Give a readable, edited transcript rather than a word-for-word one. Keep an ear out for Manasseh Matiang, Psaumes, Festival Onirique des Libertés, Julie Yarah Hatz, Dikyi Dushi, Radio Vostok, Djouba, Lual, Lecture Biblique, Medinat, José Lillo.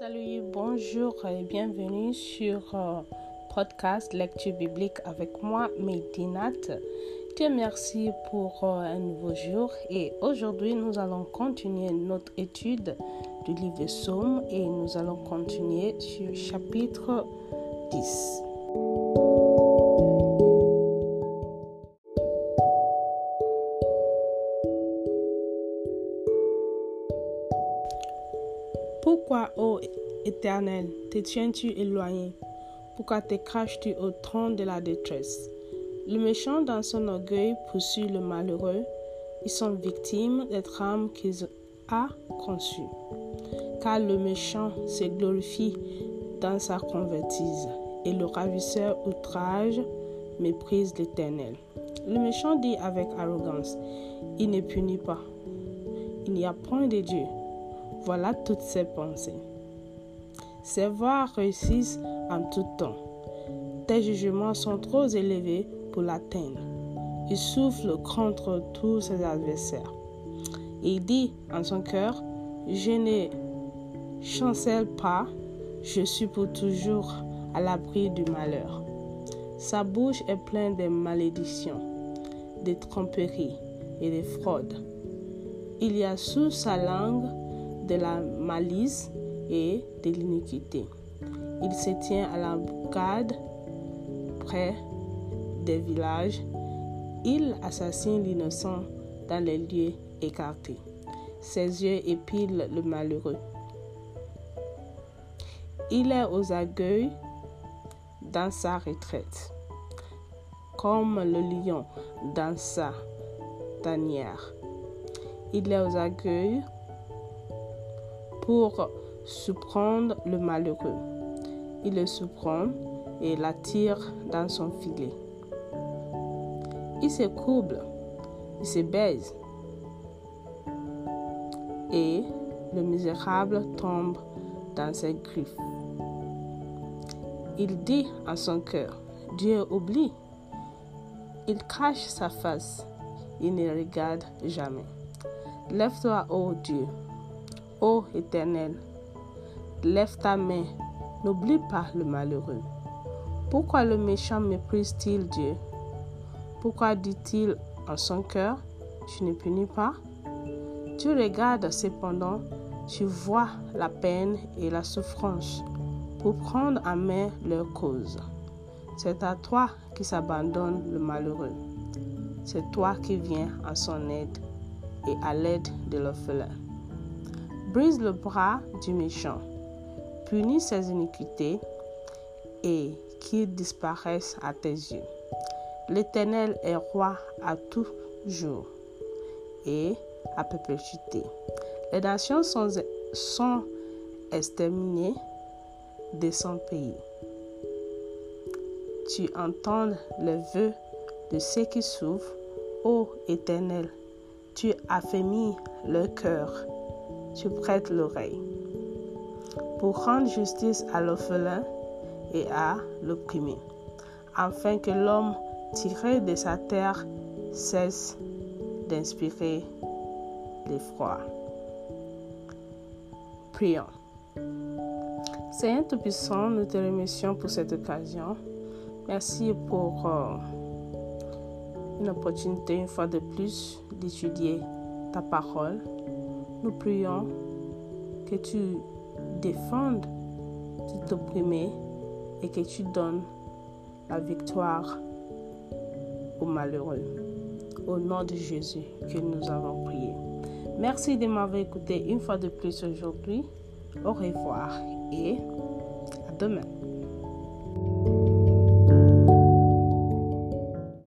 Salut, bonjour et bienvenue sur podcast Lecture Biblique avec moi, Medinat. Dieu merci pour un nouveau jour et aujourd'hui nous allons continuer notre étude du livre des Psaumes et nous allons continuer sur chapitre 10. Pourquoi, ô Éternel, te tiens-tu éloigné? Pourquoi te caches-tu au tronc de la détresse? Le méchant dans son orgueil poursuit le malheureux. Ils sont victimes des trames qu'il a conçues. Car le méchant se glorifie dans sa convoitise, et le ravisseur outrage méprise l'Éternel. Le méchant dit avec arrogance, il ne punit pas. Il n'y a point de Dieu. Voilà toutes ses pensées. Ses voies réussissent en tout temps. Tes jugements sont trop élevés pour l'atteindre. Il souffle contre tous ses adversaires. Il dit en son cœur, je ne chancelle pas, je suis pour toujours à l'abri du malheur. Sa bouche est pleine de malédictions, de tromperies et de fraudes. Il y a sous sa langue de la malice et de l'iniquité. Il se tient à la bourgade près des villages. Il assassine l'innocent dans les lieux écartés. Ses yeux épilent le malheureux. Il est aux aguets dans sa retraite, comme le lion dans sa tanière. Il est aux aguets pour surprendre le malheureux. Il le surprend et l'attire dans son filet. Il se couble, il se baise, et le misérable tombe dans ses griffes. Il dit en son cœur, Dieu oublie. Il cache sa face, il ne regarde jamais. Lève-toi, ô Dieu, ô Éternel, lève ta main, n'oublie pas le malheureux. Pourquoi le méchant méprise-t-il Dieu? Pourquoi dit-il en son cœur, tu ne punis pas? Tu regardes cependant, tu vois la peine et la souffrance pour prendre en main leur cause. C'est à toi qui s'abandonne le malheureux. C'est toi qui viens à son aide et à l'aide de l'orphelin. Brise le bras du méchant, punis ses iniquités et qu'ils disparaissent à tes yeux. L'Éternel est roi à tout jour et à perpétuité. Les nations sont exterminées de son pays. Tu entends les vœux de ceux qui souffrent, ô Éternel, tu affermis leur cœur. Tu prêtes l'oreille pour rendre justice à l'orphelin et à l'opprimé, afin que l'homme tiré de sa terre cesse d'inspirer l'effroi. Prions. Seigneur Tout-Puissant, nous te remercions pour cette occasion. Merci pour une opportunité, une fois de plus, d'étudier ta parole. Nous prions que tu défendes tout opprimé et que tu donnes la victoire aux malheureux. Au nom de Jésus que nous avons prié. Merci de m'avoir écouté une fois de plus aujourd'hui. Au revoir et à demain.